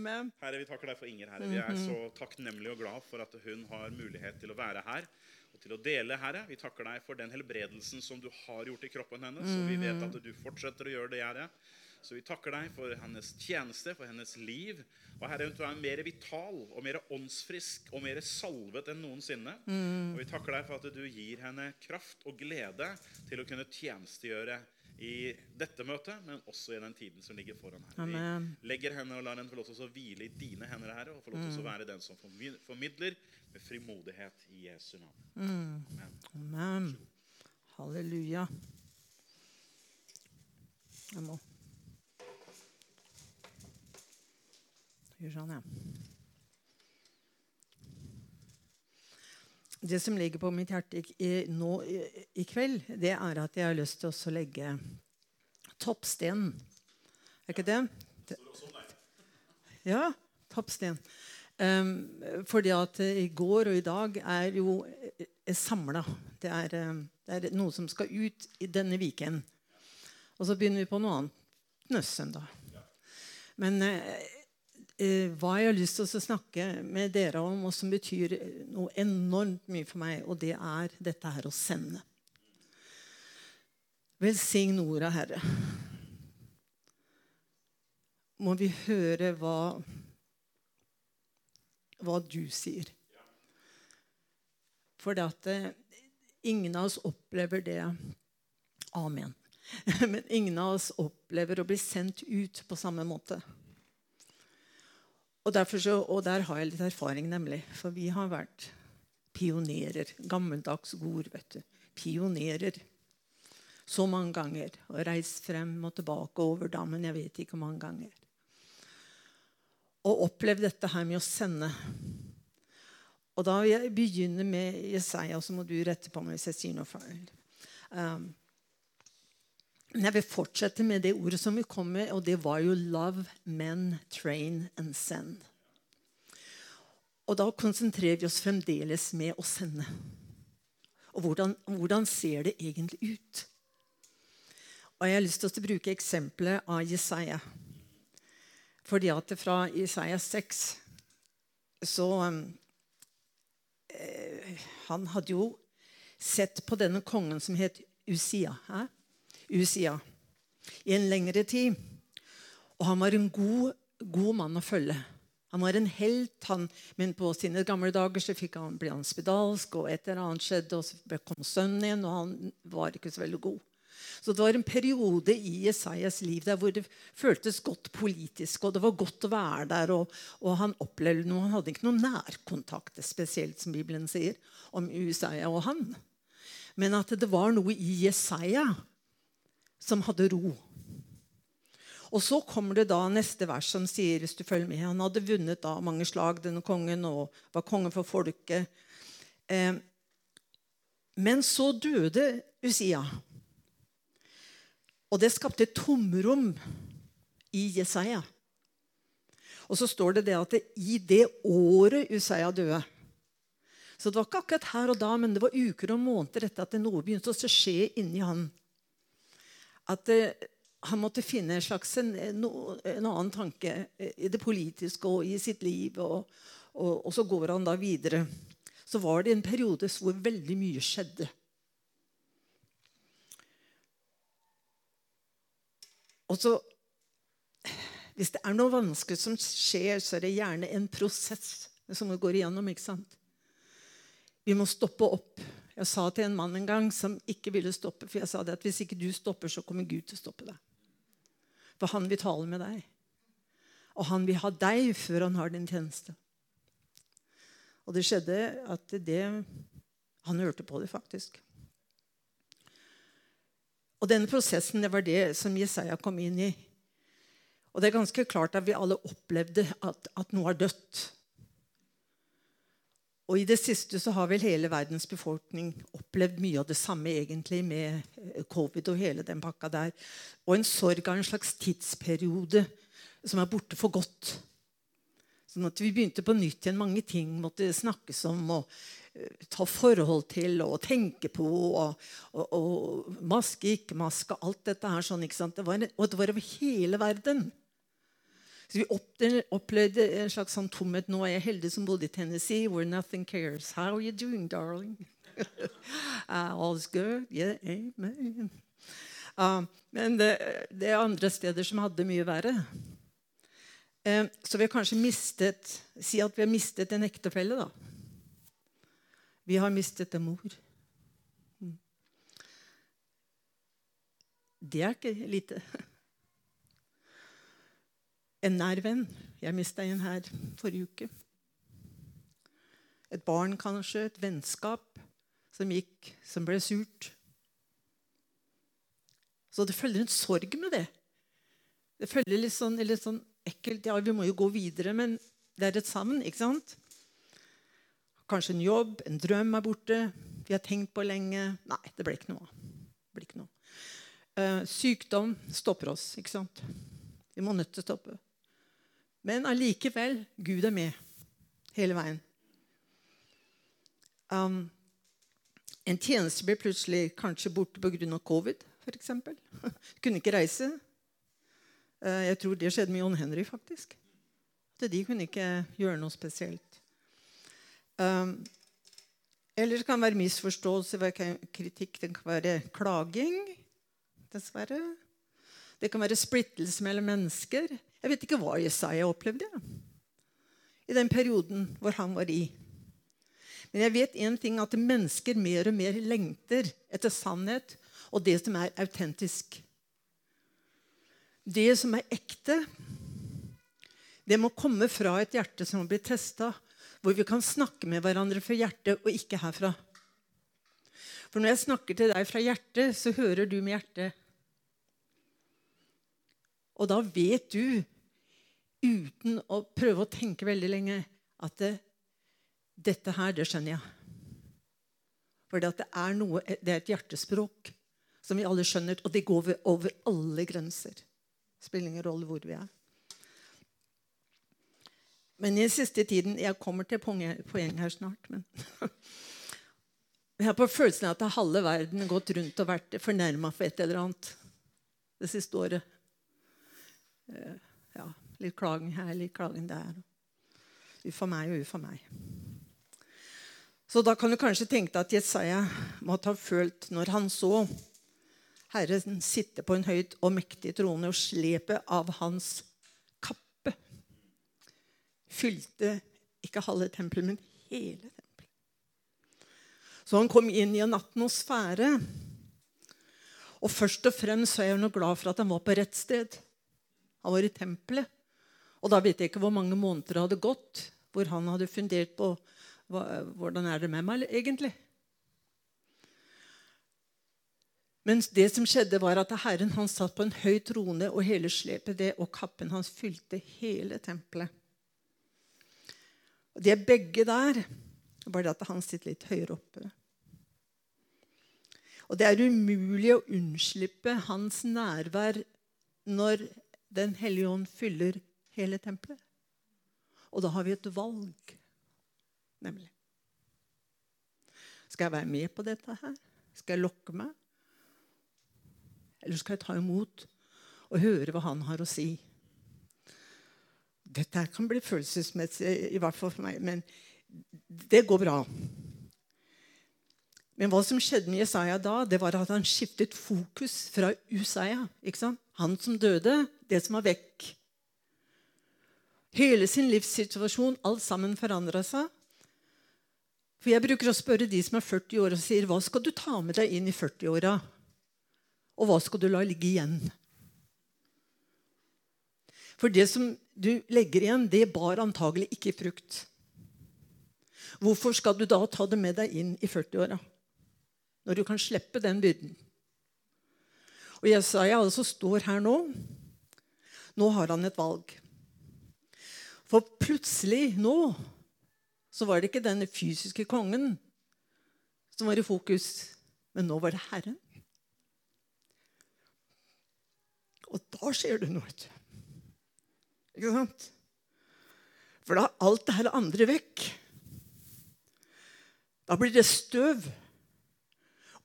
komme. Herre, vi takker deg for Inger, Herre. Vi så takknemlige og glad for at hun har mulighet til å være her og til å dele, Herre. Vi takker deg for den helbredelsen som du har gjort i kroppen hennes, så vi vet at du fortsetter å gjøre det, Herre. Så vi takker deg for hennes tjeneste, for hennes liv. Og Herre, du mer vital, og mer åndsfrisk, og mer salvet enn noensinne. Og vi takker deg for at du gir henne kraft og glede til å kunne tjenestegjøre I dette møtet, men også I den tiden som ligger foran her. Amen. Vi legger henne og lar henne få lov til å hvile I dine hender her, og få lov til å være den som formidler med frimodighet I Jesu navn. Amen. Amen. Halleluja. Amen. Det som ligger på mitt hjerte nå I kveld, det at jeg har lyst til å legge toppsten. Ikke det? Ja, toppsten. Fordi at I går og I dag jo samlet. Det det noe som skal ut I denne weekenden. Og så begynner vi på noe annet nøssøndag. Men hva jeg har lyst til å snakke med dere om, og som betyr noe enormt mye for meg, og det dette her å sende. Velsign ordet, Herre. Må vi høre hva du sier. For at ingen av oss opplever det. Amen. Men ingen av oss opplever å bli sendt ut på samme måte. Og der har jeg litt erfaring nemlig, for vi har vært pionerer, gammeldags ord, vet du. Pionerer. Så mange ganger, og reist frem og tilbake over dammen, jeg vet ikke hvor mange ganger. Og opplevd dette her med å sende. Og da jeg begynner med Jesaja, så må du rette på meg hvis jeg sier noe feil. Men jeg vil fortsette med det ordet som vi kom med, og det var jo love, men, train and send. Og da konsentrerer vi oss fremdeles med å sende. Og hvordan ser det egentlig ut? Og jeg har lyst til å bruke eksempelet av Jesaja. Fordi at fra Jesaja 6, så han hadde jo sett på denne kongen som het Uzzia, hæ? Uzzia, I en lengre tid. Og han var en god mann å følge. Han var en helt, men på sine gamle dager så ble han spedalsk, og et eller annet skjedde, og så kom sønnen igjen, og han var ikke så veldig god. Så det var en periode I Jesajas liv der hvor det føltes godt politisk, og det var godt å være der, og han opplevde noe. Han hadde ikke noen nærkontakt, spesielt som Bibelen sier, om Uzzia og han. Men at det var noe I Jesaja, som hadde ro. Og så kommer det da neste vers som sier, hvis du følger med, han hadde vunnet da mange slag, denne kongen, og var kongen for folket. Men så døde Uzzia. Og det skapte et tomrom I Jesaja. Og så står det at I det året Uzzia døde, så det var ikke akkurat her og da, men det var uker og måneder etter at det noe begynte å skje inni han. At han måtte finne en annen tanke I det politiske og I sitt liv, og så går han da videre. Så var det en periode hvor veldig mye skjedde. Og så, hvis det noe vanskelig som skjer, så det gjerne en prosess som vi går igjennom, ikke sant? Vi må stoppe opp. Jeg sa til en mann en gang som ikke ville stoppe, for jeg sa det at hvis ikke du stopper, så kommer Gud til å stoppe deg. For han vil tale med deg. Og han vil ha deg før han har din tjeneste. Og det skjedde at han hørte på det faktisk. Og denne prosessen, det var det som Jesaja kom inn I. Og det ganske klart at vi alle opplevde at noe har dødt. Og I det siste så har vel hele verdens befolkning opplevd mye av det samme egentlig med covid og hele den pakka der. Og en sorg av en slags tidsperiode som borte for godt. Sånn at vi begynte på nytt igjen. Mange ting måtte snakkes om og ta forhold til og tenke på og maske, ikke maske, alt dette her sånn, ikke sant? Og det var over hele verden. Så vi opplevde en slags sånn tomhet. Nå jeg heldig som bodde I Tennessee, where nothing cares. How are you doing, darling? All's good, yeah, amen. Men det andre steder som hadde mye verre. Så vi har kanskje mistet, si at vi har mistet en ektefelle da. Vi har mistet en mor. Det ikke lite. En nær venn. Jeg mistet en her forrige uke. Et barn kanskje, et vennskap som ble surt. Så det følger en sorg med det. Det følger litt sånn ekkelt. Ja, vi må jo gå videre, men det et sammen, ikke sant? Kanskje en jobb, en drøm borte. Vi har tenkt på lenge. Nei, det ble ikke noe. Sykdom stopper oss, ikke sant? Vi må nødt til å stoppe. Men allikevel, Gud med hele veien. En tjeneste ble plutselig kanskje borte på grunn av covid, for eksempel. Kunne ikke reise. Jeg tror det skjedde med John Henry, faktisk. De kunne ikke gjøre noe spesielt. Eller det kan være misforståelse, kritikk, det kan være klaging, dessverre. Det kan være splittelse mellom mennesker. Jeg vet ikke hva Jesaja opplevde I den perioden hvor han var I. Men jeg vet en ting, at mennesker mer og mer lengter etter sannhet og det som autentisk. Det som ekte, det må komme fra et hjerte som blir testet, hvor vi kan snakke med hverandre fra hjertet og ikke herfra. For når jeg snakker til deg fra hjertet, så hører du med hjertet. Og da vet du, uten å prøve å tenke veldig lenge, at dette her, det skjønner jeg. For det det et hjertespråk som vi alle skjønner, og det går over alle grenser. Det spiller ingen rolle hvor vi Men I siste tiden, jeg kommer til poeng her snart, men jeg har på følelsen av at halve verden har gått rundt og vært fornærmet for et eller annet det siste året. Ja, litt klagen her, litt klagen der. Uffa meg og uffa meg. Så da kan du kanskje tenke deg at Jesaja måtte ha følt når han så Herren sitte på en høyt og mektig trone og slepe av hans kappe. Fylte ikke halve tempelet, men hele tempelet. Så han kom inn I en atmosfære. Og først og fremst jeg noe glad for at han var på rett sted. Han var I tempelet. Og da vet jeg ikke hvor mange måneder hadde gått, hvor han hadde fundert på hvordan det med meg egentlig? Men det som skjedde var at Herren han satt på en høy trone og hele slepet det, og kappen hans fylte hele tempelet. Og de begge der, bare at han sitter litt høyere oppe. Og det umulig å unnslippe hans nærvær når den hellige ånd fyller hele tempelet. Og da har vi et valg. Nemlig. Skal jeg være med på dette her? Skal jeg lokke meg? Eller skal jeg ta imot og høre hva han har å si? Dette kan bli følelsesmessig, I hvert fall for meg, men det går bra. Men hva som skjedde med Jesaja da, det var at han skiftet fokus fra Uzzia, ikke sant? Han som døde, det som var vekk. Hele sin livssituasjon, alt sammen forandret seg. For jeg bruker å spørre de som 40 år og sier, hva skal du ta med deg inn I 40-åra? Og hva skal du la ligge igjen? For det som du legger igjen, det bar antagelig ikke frukt. Hvorfor skal du da ta det med deg inn I 40-åra? Når du kan slippe den byrden. Og Jesaja altså står her nå. Nå har han et valg. For plutselig nå, så var det ikke den fysiske kongen som var I fokus, men nå var det Herren. Og da skjer det noe. Ikke sant? For da alt det her andre vekk. Da blir det støv.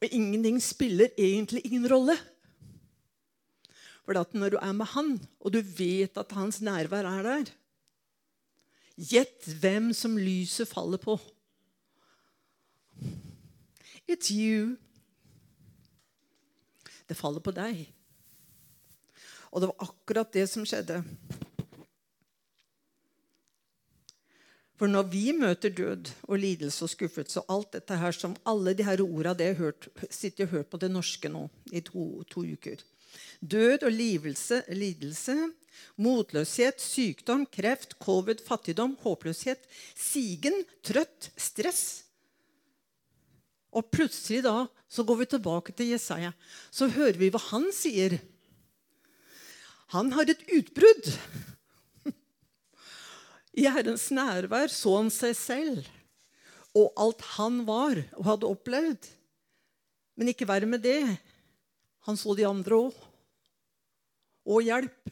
Og ingenting spiller egentlig ingen rolle. For at når du med han, og du vet at hans nærvær der, gjett hvem som lyset faller på. It's you. Det faller på deg. Og det var akkurat det som skjedde. For når vi møter død og lidelse og skuffelse og alt dette her, som alle de her ordene det jeg sitter og hørt på det norske nå I to uker. Død og lidelse, motløshet, sykdom, kreft, covid, fattigdom, håpløshet, sigen, trøtt, stress. Og plutselig da, så går vi tilbake til Jesaja. Så hører vi hva han sier. Han har et utbrudd. I Herrens nærvær så han seg selv, og alt han var og hadde opplevd. Men ikke verre med det. Han så de andre også. Og hjelp.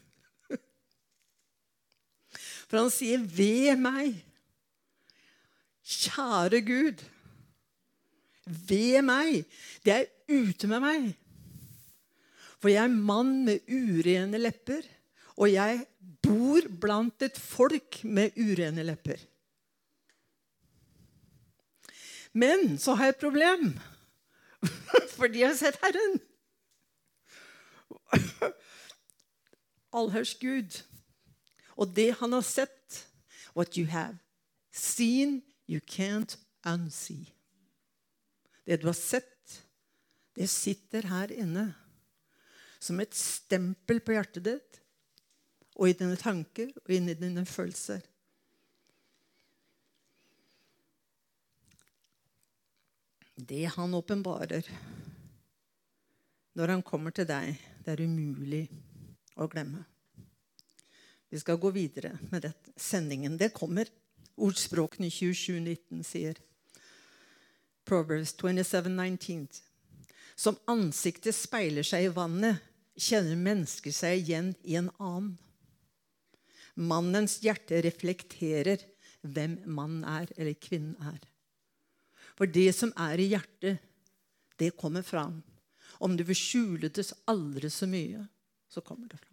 For han sier, ved meg, kjære Gud, ved meg, det ute med meg. For jeg mann med urene lepper, og jeg bor blant et folk med urene lepper. Men så har jeg et problem, fordi jeg har sett Herren. Allhørs Gud. Og det han har sett, what you have seen, you can't unsee. Det du har sett, det sitter her inne, som et stempel på hjertet ditt, og I dine tanker, og I dine følelser. Det han åpenbarer, når han kommer til deg, det umulig å glemme. Vi skal gå videre med dette. Sendingen, det kommer. Ordspråkene 27:19 sier, Proverbs 27:19, som ansiktet speiler seg I vannet, kjenner mennesker seg igjen I en annen. Mannens hjerte reflekterer hvem mannen eller kvinnen For det som I hjertet, det kommer fram. Om du vil skjule det aldri så mye, så kommer det fram.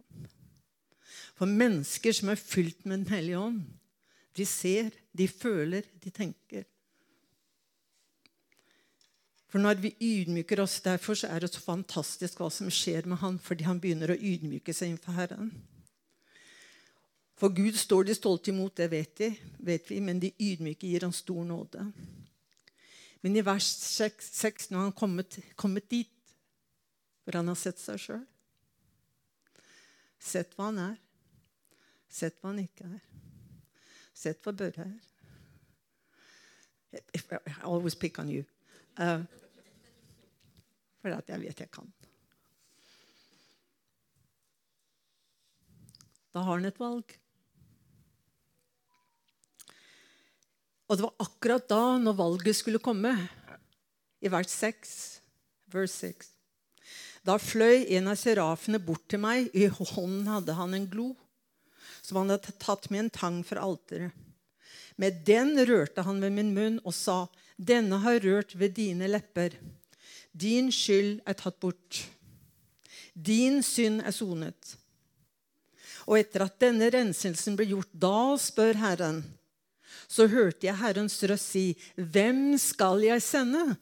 For mennesker som fylt med Den hellige ånd, de ser, de føler, de tenker. For når vi ydmyker oss, derfor så det så fantastisk hva som skjer med han, fordi han begynner å ydmyke seg innenfor Herren. For Gud står de stolte imot, det vet vi, men de ydmyke gir han stor nåde. Men I vers 6, når han kommet dit, for han har sett seg selv, sett hva han sett hva han ikke sett hva Børre I always pick on you. For at jeg vet jeg kan. Da har han et valg. Og det var akkurat da, når valget skulle komme, I vers 6, vers 6. Da fløy en av serafene bort til meg, I hånden hadde han en glo, som han hadde tatt med en tang fra alteret. Med den rørte han ved min munn og sa, «Denne har rørt ved dine lepper. Din skyld tatt bort. Din synd sonet.» Og etter at denne renselsen ble gjort, da spør Herren, så hørte jeg Herrens røst si, «Hvem skal jeg sende?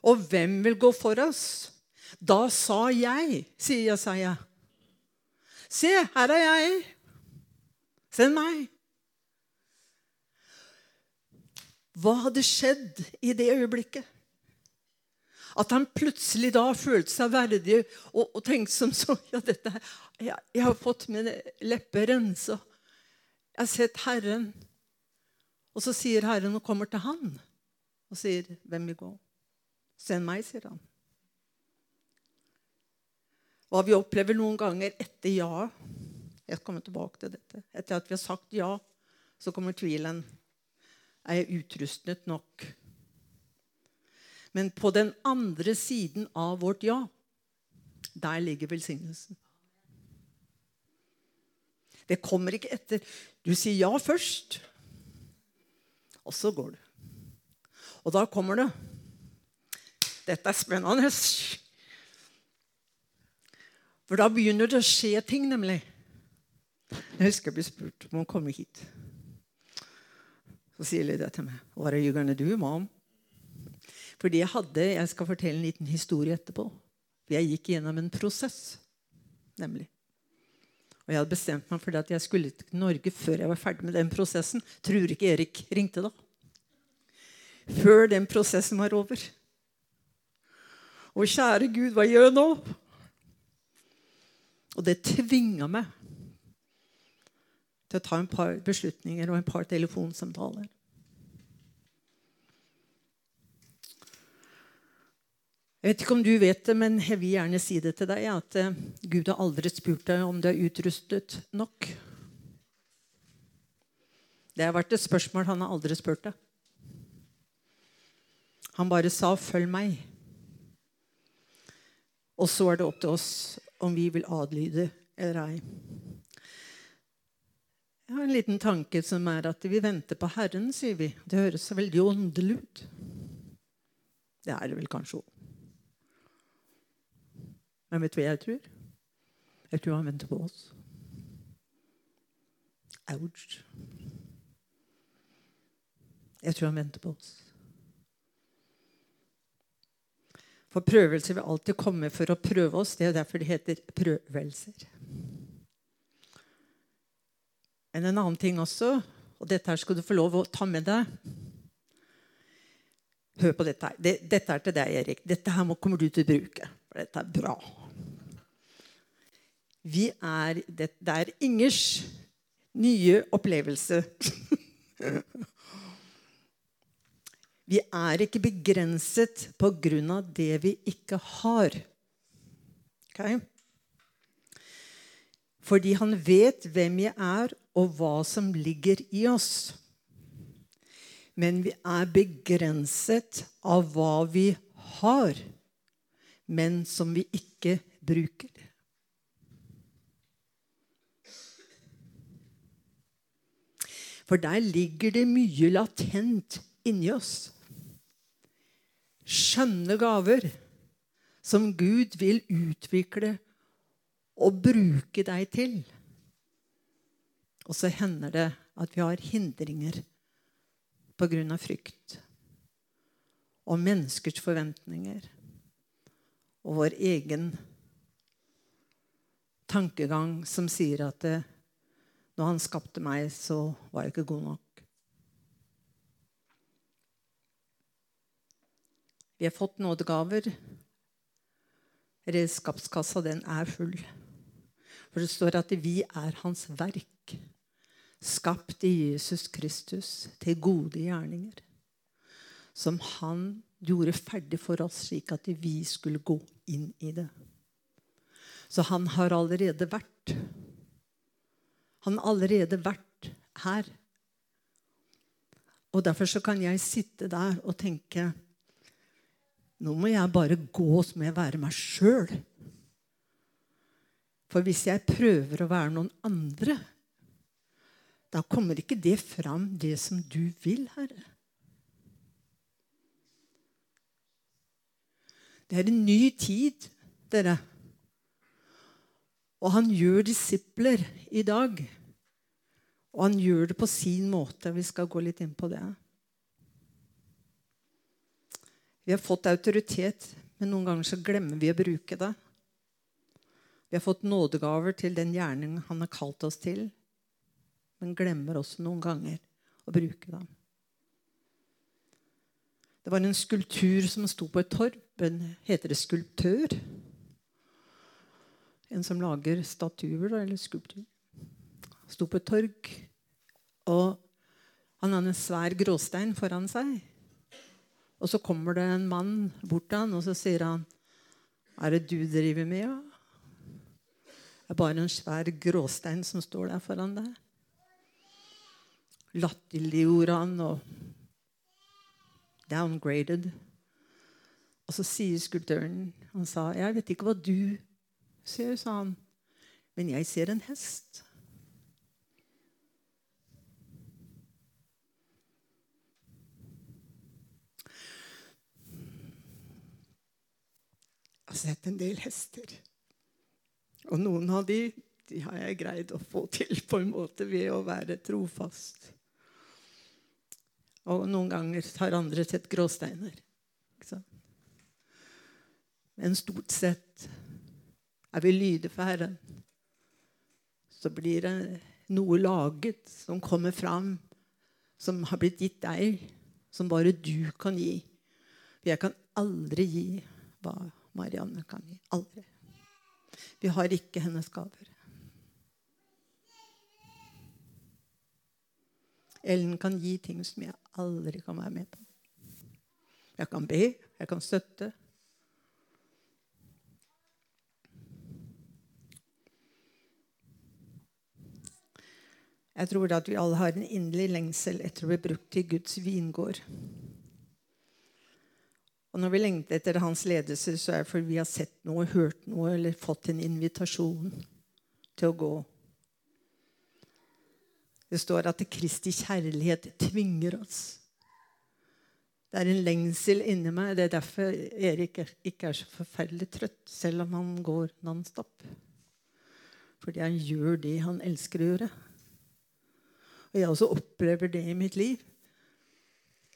Og hvem vil gå for oss?» Da sa jeg, sier Jesaja, «Se, her jeg. Send meg.» Hva hadde skjedd I det øyeblikket? At han plutselig da følte seg verdig og tenkte som så, ja, dette her, jeg har fått mine lepper renset. Jeg har sett Herren. Og så sier Herren og kommer til han. Og sier, hvem vil gå? Send meg, sier han. Hva vi opplever noen ganger etter ja, jeg kommer tilbake til dette, etter at vi har sagt ja, så kommer tvilen. Jeg utrustet nok. Men på den andre siden av vårt ja, der ligger velsignelsen. Det kommer ikke etter. Du sier ja først, og så går du. Og da kommer det. Dette spennende. For da begynner det å skje ting, nemlig. Jeg husker jeg ble spurt om hun kommer hit. Så sier Lydia til meg, «What are you gonna do, mom?» Fordi jeg skal fortelle en liten historie etterpå. Jeg gikk gjennom en prosess, nemlig. Og jeg hadde bestemt meg for at jeg skulle til Norge før jeg var ferdig med den prosessen. Tror ikke Erik ringte da. Før den prosessen var over. Og kjære Gud, hva gjør jeg nå? Og det tvinget meg til å ta en par beslutninger og en par telefonsamtaler. Jeg vet ikke om du vet det, men jeg vil gjerne si det til deg, at Gud har aldri spurt deg om du er utrustet nok. Det har vært et spørsmål han har aldri spurt deg. Han bare sa, følg meg. Og så er det opp til oss om vi vil adlyde eller ei. Jeg har en liten tanke som at vi venter på Herren, sier vi. Det høres så veldig åndelig ut. Det er det vel kanskje også. Men vet du hva jeg tror? Jeg tror han venter på oss. Ouch. Jeg tror han venter på oss. For prøvelser vil alltid komme for å prøve oss. Det er derfor det heter prøvelser. Men en annen ting også, og dette her skal du få lov å ta med deg. Hør på dette her. Dette er til deg, Erik. Dette her kommer du til å bruke, for dette er bra. Det er Ingers nye opplevelse. Vi er ikke begrenset på grunn av det vi ikke har. Ok? Fordi han vet hvem jeg er og hva som ligger i oss. Men vi er begrenset av hva vi har, men som vi ikke bruker. For der ligger det mye latent inni oss. Skjønne gaver som Gud vil utvikle og bruke deg til. Og så hender det at vi har hindringer på grunn av frykt. Og menneskers forventninger. Og vår egen tankegang som sier at når han skapte meg, så var jeg ikke god nok. Vi har fått nådegaver. Redskapskassa, den er full. For det står at vi er hans verk, skapt i Jesus Kristus til gode gjerninger, som han gjorde ferdig for oss slik at vi skulle gå inn i det. Så han har allerede vært. Han har allerede vært her. Og derfor så kan jeg sitte der og tenke, nå må jeg bare gå som jeg være meg selv. For hvis jeg prøver å være noen andre, da kommer ikke det fram det som du vil, Herre. Det en ny tid, dere. Og han gjør disipler i dag. Og han gjør det på sin måte. Vi skal gå litt inn på det. Vi har fått autoritet, men noen ganger så glemmer vi å bruke det. Vi har fått nådegaver til den gjerning han har kalt oss til, men glemmer også noen ganger å bruke dem. Det var en skulptur som stod på et torv. Den heter det skulptør. En som lager statuer eller skulptur. Stod på et torg, og han hadde en svær gråstein foran seg. Og så kommer det en mann bort til han, og så sier han, «Er det du driver med, ja?» Det er bare en svær gråstein som står der foran deg. Latterliggjorde han og downgraded. Og så sier skulptøren, han sa, «Jeg vet ikke hva du ser», sa han, «men jeg ser en hest». Jeg har sett en del hester. Og noen av de har jeg greid å få til på en måte ved å være trofast. Og noen ganger har andre sett gråsteiner. Ikke sant? Men stort sett er vi lydige for Herren. Så blir det noe laget som kommer fram, som har blitt gitt deg, som bare du kan gi. For jeg kan aldri gi hva Marianne kan gi. Aldri. Vi har ikke hennes gaver. Ellen kan gi ting som jeg aldri kan være med på. Jeg kan be, jeg kan støtte. Jeg tror at vi alle har en inderlig lengsel etter å bli brukt til Guds vingård. Og når vi lengter etter hans ledelse, så er det fordi vi har sett noe, hørt noe, eller fått en invitasjon til å gå. Det står at Kristi kjærlighet tvinger oss. Det er en lengsel inni meg. Det er derfor Erik ikke er så forferdelig trøtt, selv om han går non-stop. Fordi han gjør det han elsker å gjøre. Og jeg også opplever det i mitt liv.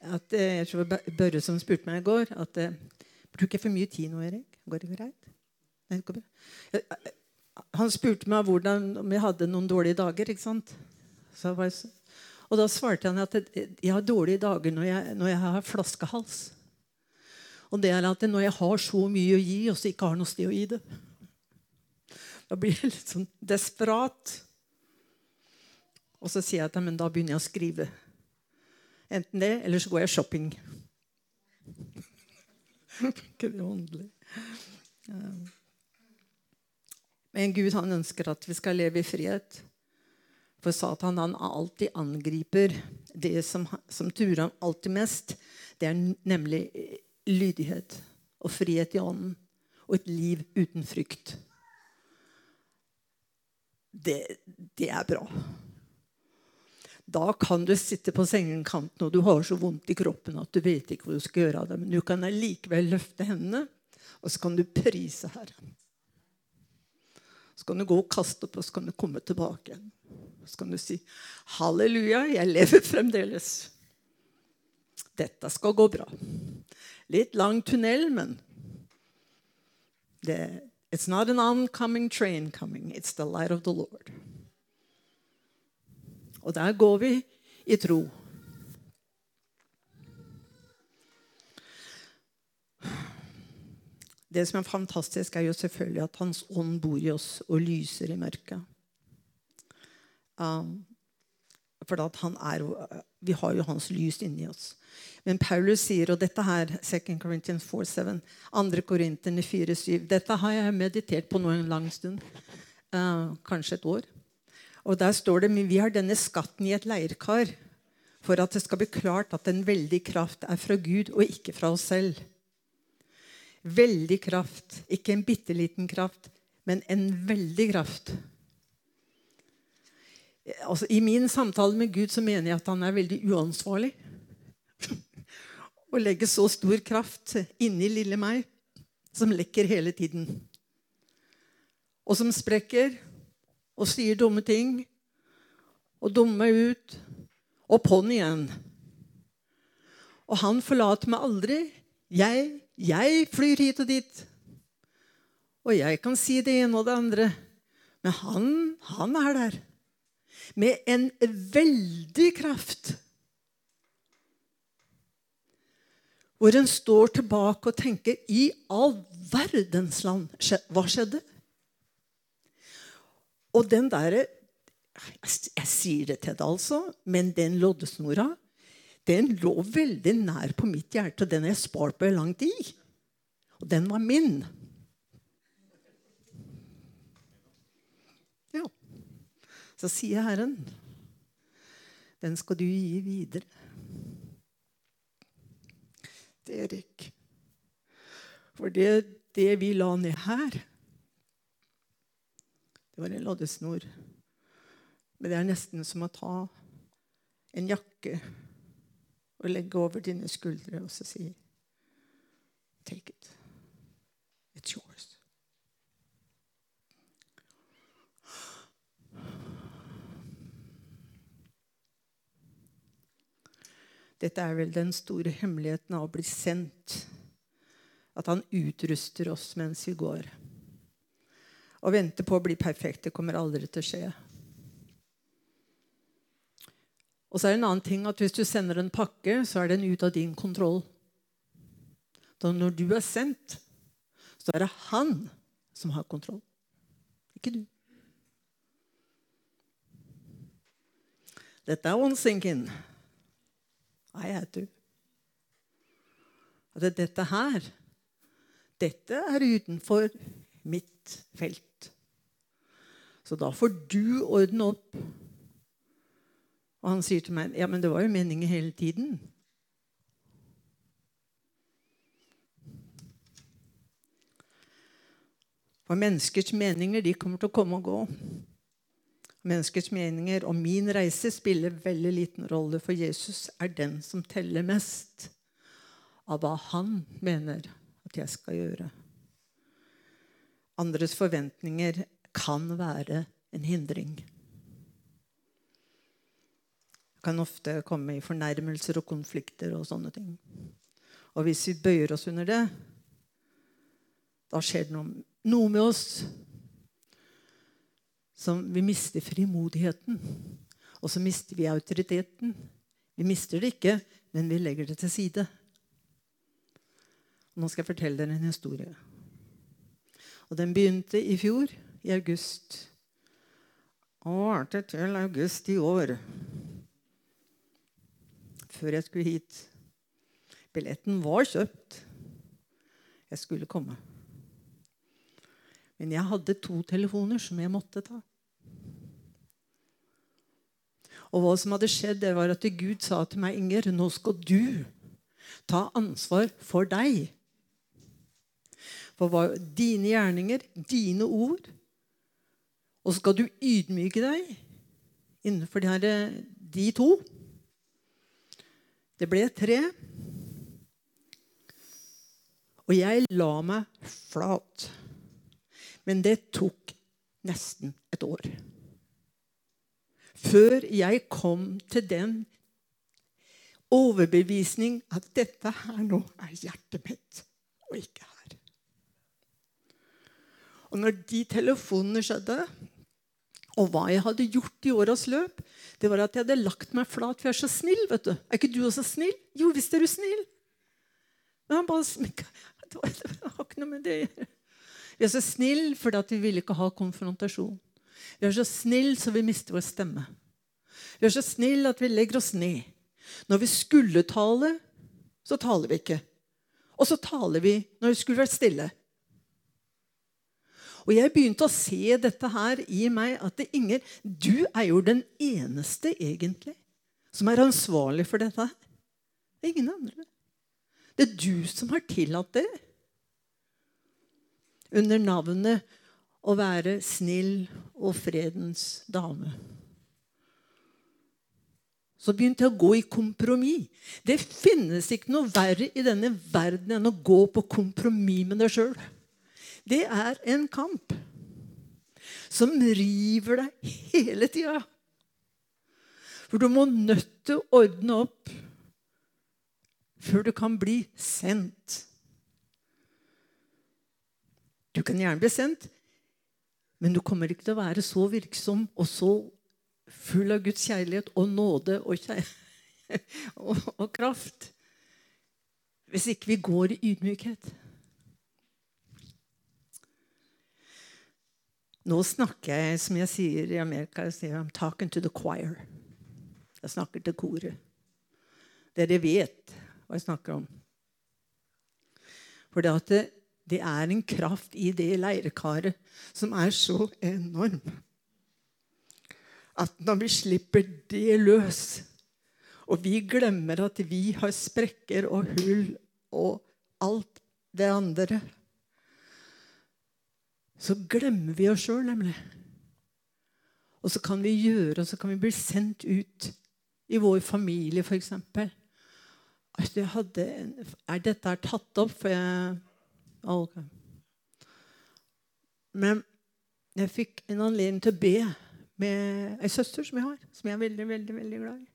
At, jeg tror det var Børre som spurte meg i går, at bruker jeg for mye tid nå, Erik? Går det greit? Nei, det går bra. Han spurte meg om jeg hadde noen dårlige dager, ikke sant? Og da svarte han at jeg har dårlige dager når jeg har flaskehals. Og det er at når jeg har så mye å gi, og så ikke har noe sted å gi det. Da blir jeg litt sånn desperat. Og så sier jeg at men da begynner jeg å skrive. Enten det, eller så går jeg shopping. Ikke det åndelig. Men Gud, han ønsker at vi skal leve i frihet. For Satan, han alltid angriper det som turer ham alltid mest. Det er nemlig lydighet og frihet i ånden. Og et liv uten frykt. Det er bra. Da kan du sitte på sengekanten, og du har så vondt i kroppen at du vet ikke hva du skal gjøre av det. Men du kan likevel løfte hendene, og så kan du prise Herren. Så kan du gå og kaste på, så kan du komme tilbake igjen. Så kan du si, halleluja, jeg lever fremdeles. Dette skal gå bra. Litt lang tunnel, men it's not an oncoming train coming, it's the light of the Lord. Og der går vi i tro. Det som er fantastisk er jo selvfølgelig at hans ånd bor i oss og lyser i mørket. For at vi har jo hans lys inni oss. Men Paulus sier, og dette her, 2 Corinthians 4:7, 2. Korinterne 4:7, dette har jeg meditert på nå en lang stund, kanskje et år. Og der står det, men vi har denne skatten i et leirkar, for at det skal bli klart at den veldige kraft er fra Gud og ikke fra oss selv. Veldig kraft, ikke en bitteliten kraft, men en veldig kraft. Altså, i min samtale med Gud så mener jeg at han er veldig uansvarlig og legger så stor kraft inni lille meg som lekker hele tiden og som sprekker og sier dumme ting og dumme ut og på'n igjen, og han forlater meg aldri. Jeg flyr hit og dit, og jeg kan si det ene og det andre, men han er der med en veldig kraft, hvor en står tilbake og tenker, i all verdens land, hva skjedde? Og den der, jeg sier det til deg altså, men den loddesnora, den lå veldig nær på mitt hjerte, og den har jeg spart på langt i, og den var min. Så sier Herren, den skal du gi videre. Det er Erik. For det vi la ned her, det var en loddesnor. Men det er nesten som å ta en jakke og legge over dine skuldre og så si, take it. It's yours. Dette vel den store hemmeligheten av å bli sendt. At han utruster oss mens vi går. Å vente på å bli perfekt, det kommer aldri til å skje. Og så det en annen ting, at hvis du sender en pakke, så den ut av din kontroll. Da når du sendt, så det han som har kontroll. Ikke du. Dette åndsinken. Nei, jeg du. At dette her, dette utenfor mitt felt. Så da får du ordne opp. Og han sier til meg, ja, men det var jo meningen hele tiden. For menneskers meninger, de kommer til å komme og gå. Menneskers meninger og min reise spiller veldig liten rolle, for Jesus den som teller mest av hva han mener at jeg skal gjøre. Andres forventninger kan være en hindring. Jeg kan ofte komme i fornærmelser og konflikter og sånne ting. Og hvis vi bøyer oss under det, da skjer det noe med oss som vi mister frimodigheten, og så mister vi autoriteten. Vi mister det ikke, men vi legger det til side. Og nå skal jeg fortelle dere en historie. Og den begynte i fjor, i august. Og varte til august i år. Før jeg skulle hit. Billetten var kjøpt. Jeg skulle komme. Men jeg hadde 2 telefoner som jeg måtte ta. Og hva som hadde skjedd, det var at Gud sa til meg, Inger, nå skal du ta ansvar for deg. For hva, dine gjerninger, dine ord, og skal du ydmyke deg innenfor de 2. Det ble 3. Og jeg la meg flat. Men det tok nesten et år. Før jeg kom til den overbevisning at dette her nå hjertet mitt, og ikke her. Og når de telefonene skjedde, og hva jeg hadde gjort i årets løp, det var at jeg hadde lagt meg flat, for jeg så snill, vet du. Ikke du også snill? Jo, visst du snill. Men han bare smikket. Det var ikke noe med det å gjøre. Vi så snill fordi at vi vil ikke ha konfrontasjon. Vi så snill så vi mister vår stemme. Vi så snill at vi legger oss ned. Når vi skulle tale, så taler vi ikke. Og så taler vi når vi skulle vært stille. Og jeg begynte å se dette her i meg, at Inger, du jo den eneste egentlig som ansvarlig for dette her. Det ingen andre. Det du som har tillatt det. Under navnet å være snill og fredens dame. Så begynte jeg å gå i kompromiss. Det finnes ikke noe verre i denne verden enn å gå på kompromiss med deg selv. Det en kamp som river deg hele tiden. For du må nødt til å ordne opp før du kan bli sendt. Du kan gjerne bli sendt, men du kommer ikke til å være så virksom og så full av Guds kjærlighet og nåde og kraft hvis ikke vi går i ydmykhet. Nå snakker jeg, som jeg sier i Amerika, jeg sier, I'm talking to the choir. Jeg snakker til koret. Dere vet hva jeg snakker om. For det at det en kraft i det leirekaret som så enorm. At når vi slipper det løs, og vi glemmer at vi har sprekker og hull og alt det andre, så glemmer vi oss selv nemlig. Og så kan vi bli sendt ut i vår familie for eksempel. Dette tatt opp, for jeg okay. Men jeg fikk en anledning til å be med en søster som jeg har, som jeg veldig, veldig, veldig glad i.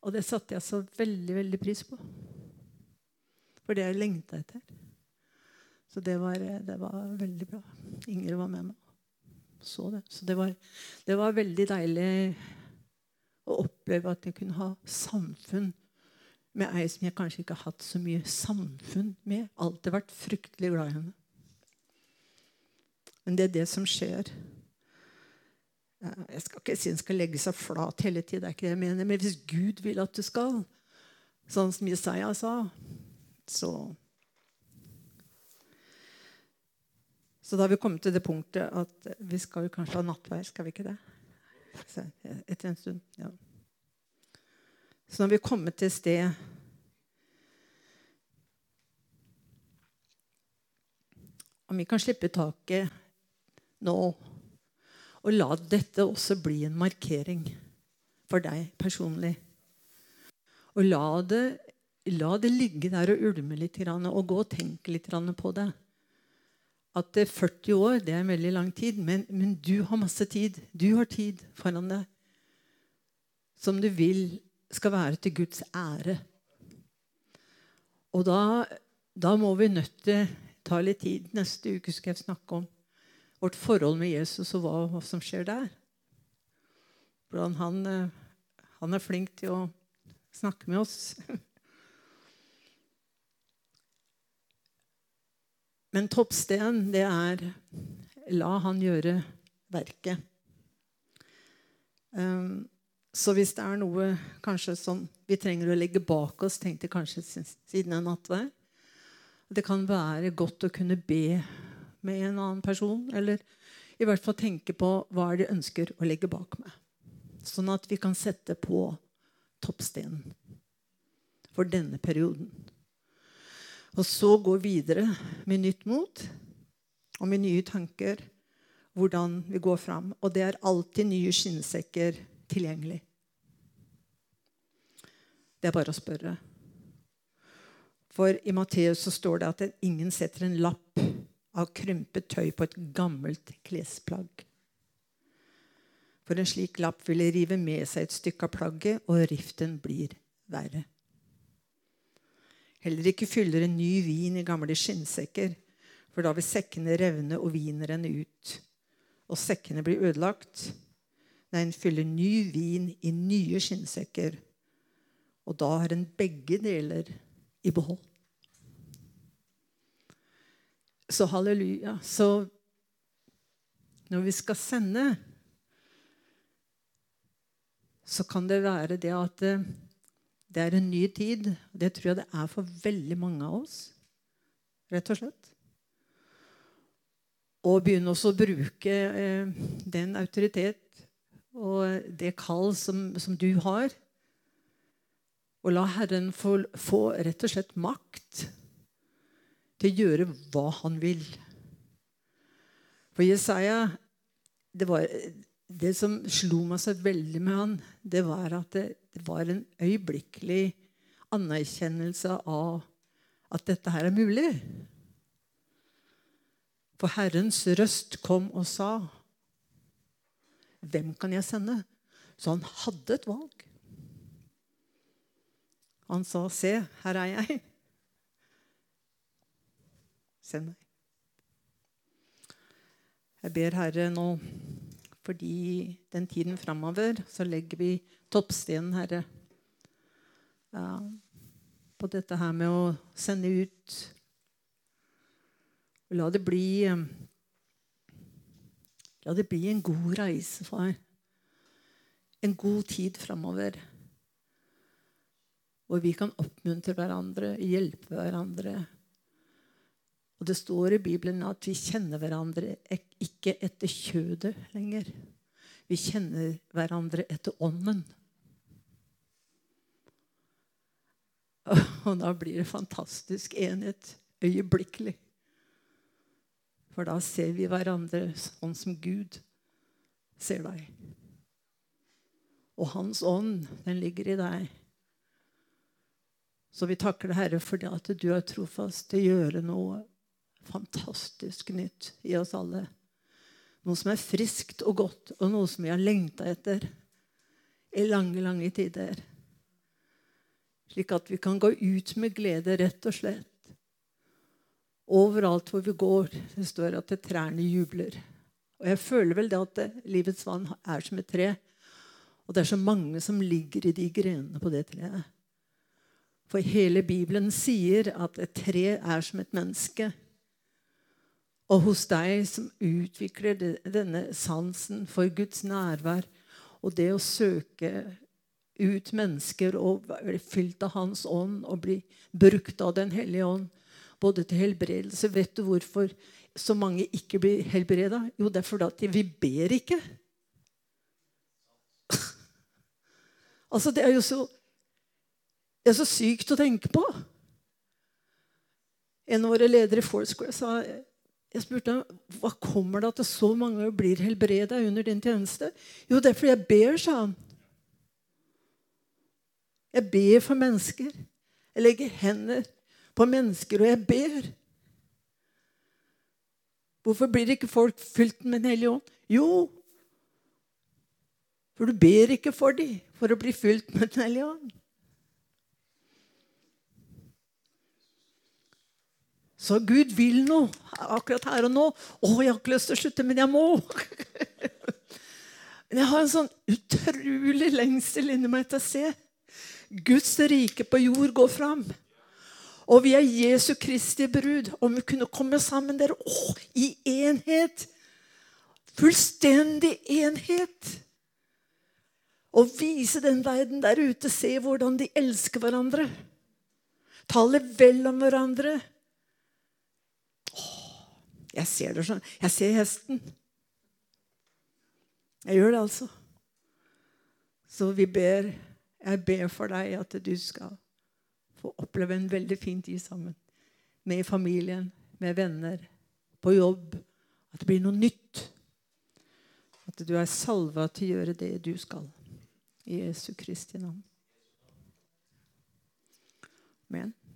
Och det satte jag så väldigt väldigt pris på. För det jag längtade efter. Så det var väldigt bra. Inger var med mig. Så det. Så det var väldigt deilig att uppleva att jag kunde ha samfund med ei som jag kanske inte haft så mycket samfund med. Alltid varit fruktligt glad i henne. Men det är det som sker. Jeg skal ikke si den skal legge seg flat hele tiden, det er ikke det jeg mener, men hvis Gud vil at du skal, sånn som Jesaja sa, så da har vi kommet til det punktet at vi skal jo kanskje ha nattvær, skal vi ikke det? Så, etter en stund, ja. Så når vi kommer til sted om vi kan slippe taket nå, og la dette også bli en markering for deg personlig. Og la det ligge der og ulme litt grann, og gå og tenke litt grann på det. At 40 år, det er en veldig lang tid, men du har masse tid. Du har tid foran deg som du vil skal være til Guds ære. Og da må vi nødt til ta litt tid. Neste uke skal jeg snakke om vårt forhold med Jesus og hva som skjer der. Hvordan han flink til å snakke med oss. Men toppsten, det la han gjøre verket. Så hvis det noe kanskje som vi trenger å legge bak oss, tenkte kanskje siden en nattverd, det kan være godt å kunne be med en annen person, eller i hvert fall tenke på hva de ønsker å legge bak meg. Sånn at vi kan sette på toppstenen for denne perioden. Og så gå videre med nytt mot, og med nye tanker, hvordan vi går fram. Og det alltid nye skinnsekker tilgjengelig. Det bare å spørre. For i Matteus så står det at ingen setter en lapp av krympet tøy på et gammelt klesplagg. For en slik lapp ville rive med seg et stykke av plagget, og riften blir verre. Heller ikke fyller en ny vin i gamle skinnsekker, for da vil sekkene revne og vin renne ut, og sekkene blir ødelagt. Nei, en fyller ny vin i nye skinnsekker, og da har en begge deler i behold. Så halleluja. Så når vi skal sende, så kan det være det at det en ny tid. Det tror jeg det for veldig mange av oss, rett og slett. Og begynne også å bruke den autoritet og det kall som du har. Og la Herren få rett og slett makt til å gjøre hva han vil. For Jesaja, det som slo meg så veldig med han, det var at det var en øyeblikkelig anerkjennelse av at dette her mulig. For Herrens røst kom og sa, hvem kan jeg sende? Så han hadde et valg. Han sa, se, her jeg. Send meg. Jeg ber Herre nå, fordi den tiden fremover, så legger vi toppstenen, Herre, på dette her med å sende ut. La det bli en god reise, far. En god tid fremover. Og vi kan oppmuntre hverandre, hjelpe hverandre. Og det står i Bibelen at vi kjenner hverandre ikke etter kjødet lenger. Vi kjenner hverandre etter ånden. Og da blir det fantastisk enhet, øyeblikkelig. For da ser vi hverandre sånn som Gud ser deg. Og hans ånd, den ligger i deg. Så vi takker deg, Herre, for det at du trofast til å gjøre noe fantastisk nytt i oss alle. Noe som friskt og godt, og noe som vi har lengtet etter i lange, lange tider. slik at vi kan gå ut med glede rett og slett. Overalt hvor vi går, det står at det trærne jubler. Og jeg føler vel det at livets vann som et tre, og det så mange som ligger i de grenene på det treet. For hele Bibelen sier at et tre som et menneske, og hos deg som utvikler denne sansen for Guds nærvær, og det å søke ut mennesker og bli fylt av hans ånd og bli brukt av den hellige ånd, både til helbredelse. Vet du hvorfor så mange ikke blir helbredet? Jo, det er fordi vi ber ikke. Altså, det er jo så, det er så sykt å tenke på. En av våre ledere i Foursquare sa... Jeg spurte ham, hva kommer det at det så mange blir helbredet under din tjeneste? Jo, det er fordi jeg ber, sa han. Jeg ber for mennesker. Jeg legger hender på mennesker, og jeg ber. Hvorfor blir ikke folk fylt med en hellig ånd? Jo, for du ber ikke for dem, for å bli fylt med en hellig ånd. Så Gud vil noe, akkurat her og nå. Jeg har ikke lyst til å slutte, men jeg må. Men jeg har en sånn utrolig lengsel inni meg til å se Guds rike på jord gå fram. Og vi er Jesu Kristi brud, om vi kunne komme sammen der, i enhet. Fullstendig enhet. Og vise den verden der ute, se hvordan de elsker hverandre. Tale vel om hverandre. Jeg ser det sånn. Jeg ser hesten. Jeg gjør det altså. Så vi ber, jeg ber for deg at du skal få oppleve en veldig fin tid sammen. Med familien, med venner, på jobb. At det blir noe nytt. At du er salvet til å gjøre det du skal. I Jesu Kristi navn. Amen.